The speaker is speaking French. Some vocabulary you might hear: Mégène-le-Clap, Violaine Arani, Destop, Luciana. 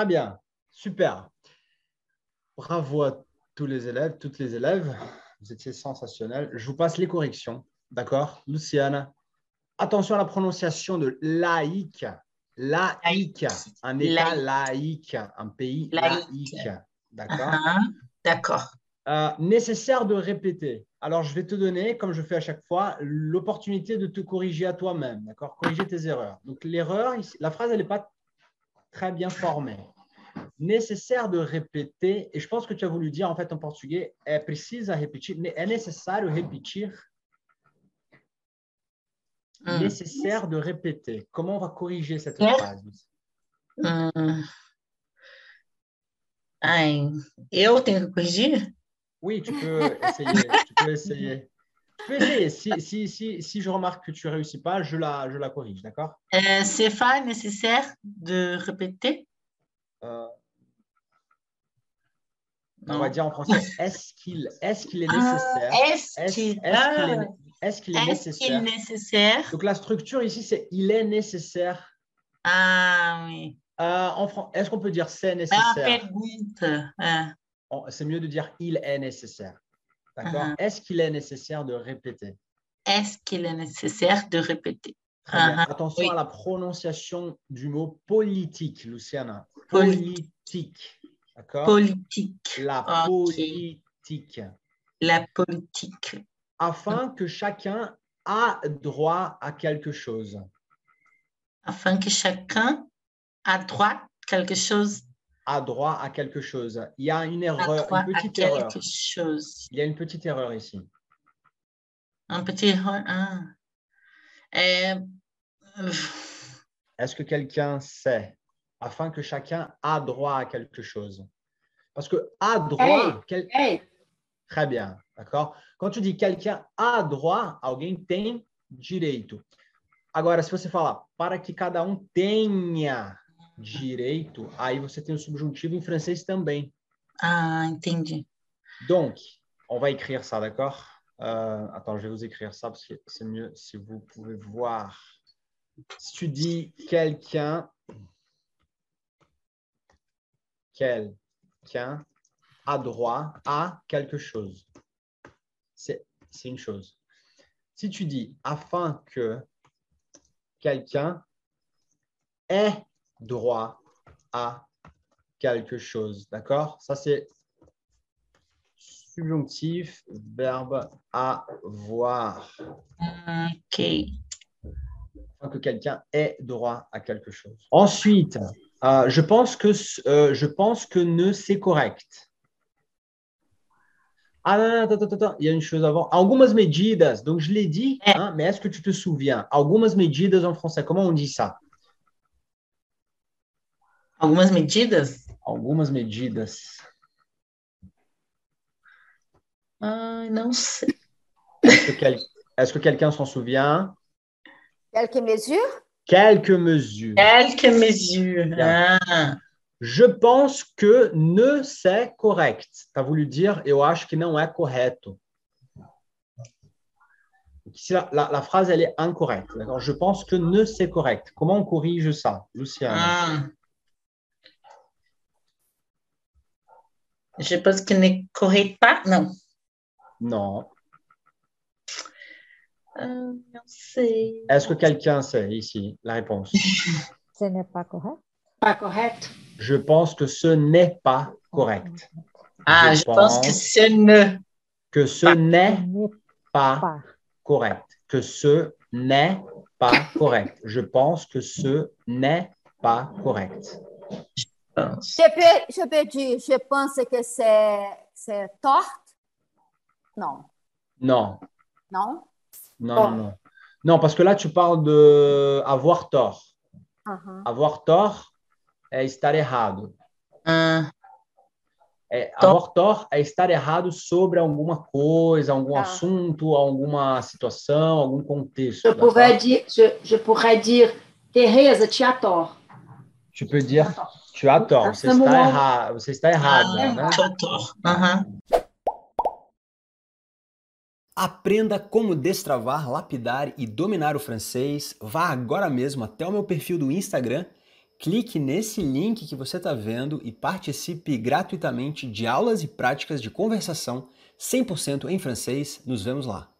Très bien, super. Bravo à tous les élèves, toutes les élèves. Vous étiez sensationnels. Je vous passe les corrections, d'accord, Luciana? Attention à la prononciation de laïque. Laïque, un État laïque, un pays laïque. D'accord. D'accord. Nécessaire de répéter. Alors, je vais te donner, comme je fais à chaque fois, l'opportunité de te corriger à toi-même, d'accord? Corriger tes erreurs. Donc, l'erreur, la phrase, elle n'est pas très bien formée. Nécessaire de répéter, et je pense que tu as voulu dire en fait en portugais, é preciso repetir, é necessário repetir. Nécessaire de répéter. Comment on va corriger cette phrase? Eu tenho que corrigir? Oui, tu peux essayer. Si je remarque que tu ne réussis pas, je la corrige, d'accord? C'est pas nécessaire de répéter? On va dire en français. Est-ce qu'il est nécessaire? Est-ce qu'il est nécessaire? Donc la structure ici, c'est il est nécessaire. Ah oui. Est-ce qu'on peut dire c'est nécessaire? C'est mieux de dire il est nécessaire. D'accord. Est-ce qu'il est nécessaire de répéter? Est-ce qu'il est nécessaire de répéter? Attention à la prononciation du mot politique, Luciana. Politique. D'accord. Politique. La politique. La politique. Afin que chacun a droit à quelque chose. Afin que chacun a droit à quelque chose. A droit à quelque chose. Il y a une erreur, une petite erreur. Il y a une petite erreur ici. Un petit erreur. Est-ce que quelqu'un sait? Afin que chacun a droit à quelque chose. Parce que a droit... Très bien, d'accord? Quand tu dis quelqu'un a droit, alguém tem direito. Agora, se você falar para que cada tenha direito, aí você tem o subjuntivo em francês também. Ah, entendi. Donc, on va écrire ça, d'accord? Attends, je vais vous écrire ça parce que c'est mieux si vous pouvez voir. Si tu dis quelqu'un a droit à quelque chose. C'est une chose. Si tu dis afin que quelqu'un ait droit à quelque chose, d'accord? Ça, c'est subjonctif, verbe avoir. OK. Afin que quelqu'un ait droit à quelque chose. Ensuite, je pense que ne, c'est correct. Ah non, attends, il y a une chose avant. Algumas medidas, donc je l'ai dit, hein, mais est-ce que tu te souviens? Algumas medidas en français, comment on dit ça? Algumas medidas? Algumas medidas. Não sei. Est-ce que quelqu'un s'en souvient? Quelques mesures? Quelques mesures. Quelques mesures. Ah. Je pense que ne, c'est correct. Tu as voulu dire, eu acho que não é correto. Ici, la phrase, elle est incorrecte. Je pense que ne, c'est correct. Comment on corrige ça, Luciana? Je pense que ne correct pas, non. Non. Non sei. Est-ce que quelqu'un sait ici la réponse? Ce n'est pas correct. Pas correct. Je pense que ce n'est pas correct. Ah, je pense que ce n'est pas correct. Que ce n'est pas correct. Je pense que ce n'est pas correct. Je peux dire, je pense que c'est tort? Non. Non. Non? Non. Non, parce que là, tu parles de avoir tort. Avoir tort é estar errado. Avoir tort é estar errado sobre alguma coisa, algum assunto, alguma situação, algum contexto. Je pourrais dire, Teresa, tu as tort. Tu peux dire, tu as tort. Você está errada. Né? Tu as tort. Aprenda como destravar, lapidar e dominar o francês. Vá agora mesmo até o meu perfil do Instagram Clique nesse link que você está vendo e participe gratuitamente de aulas e práticas de conversação 100% em francês. Nos vemos lá!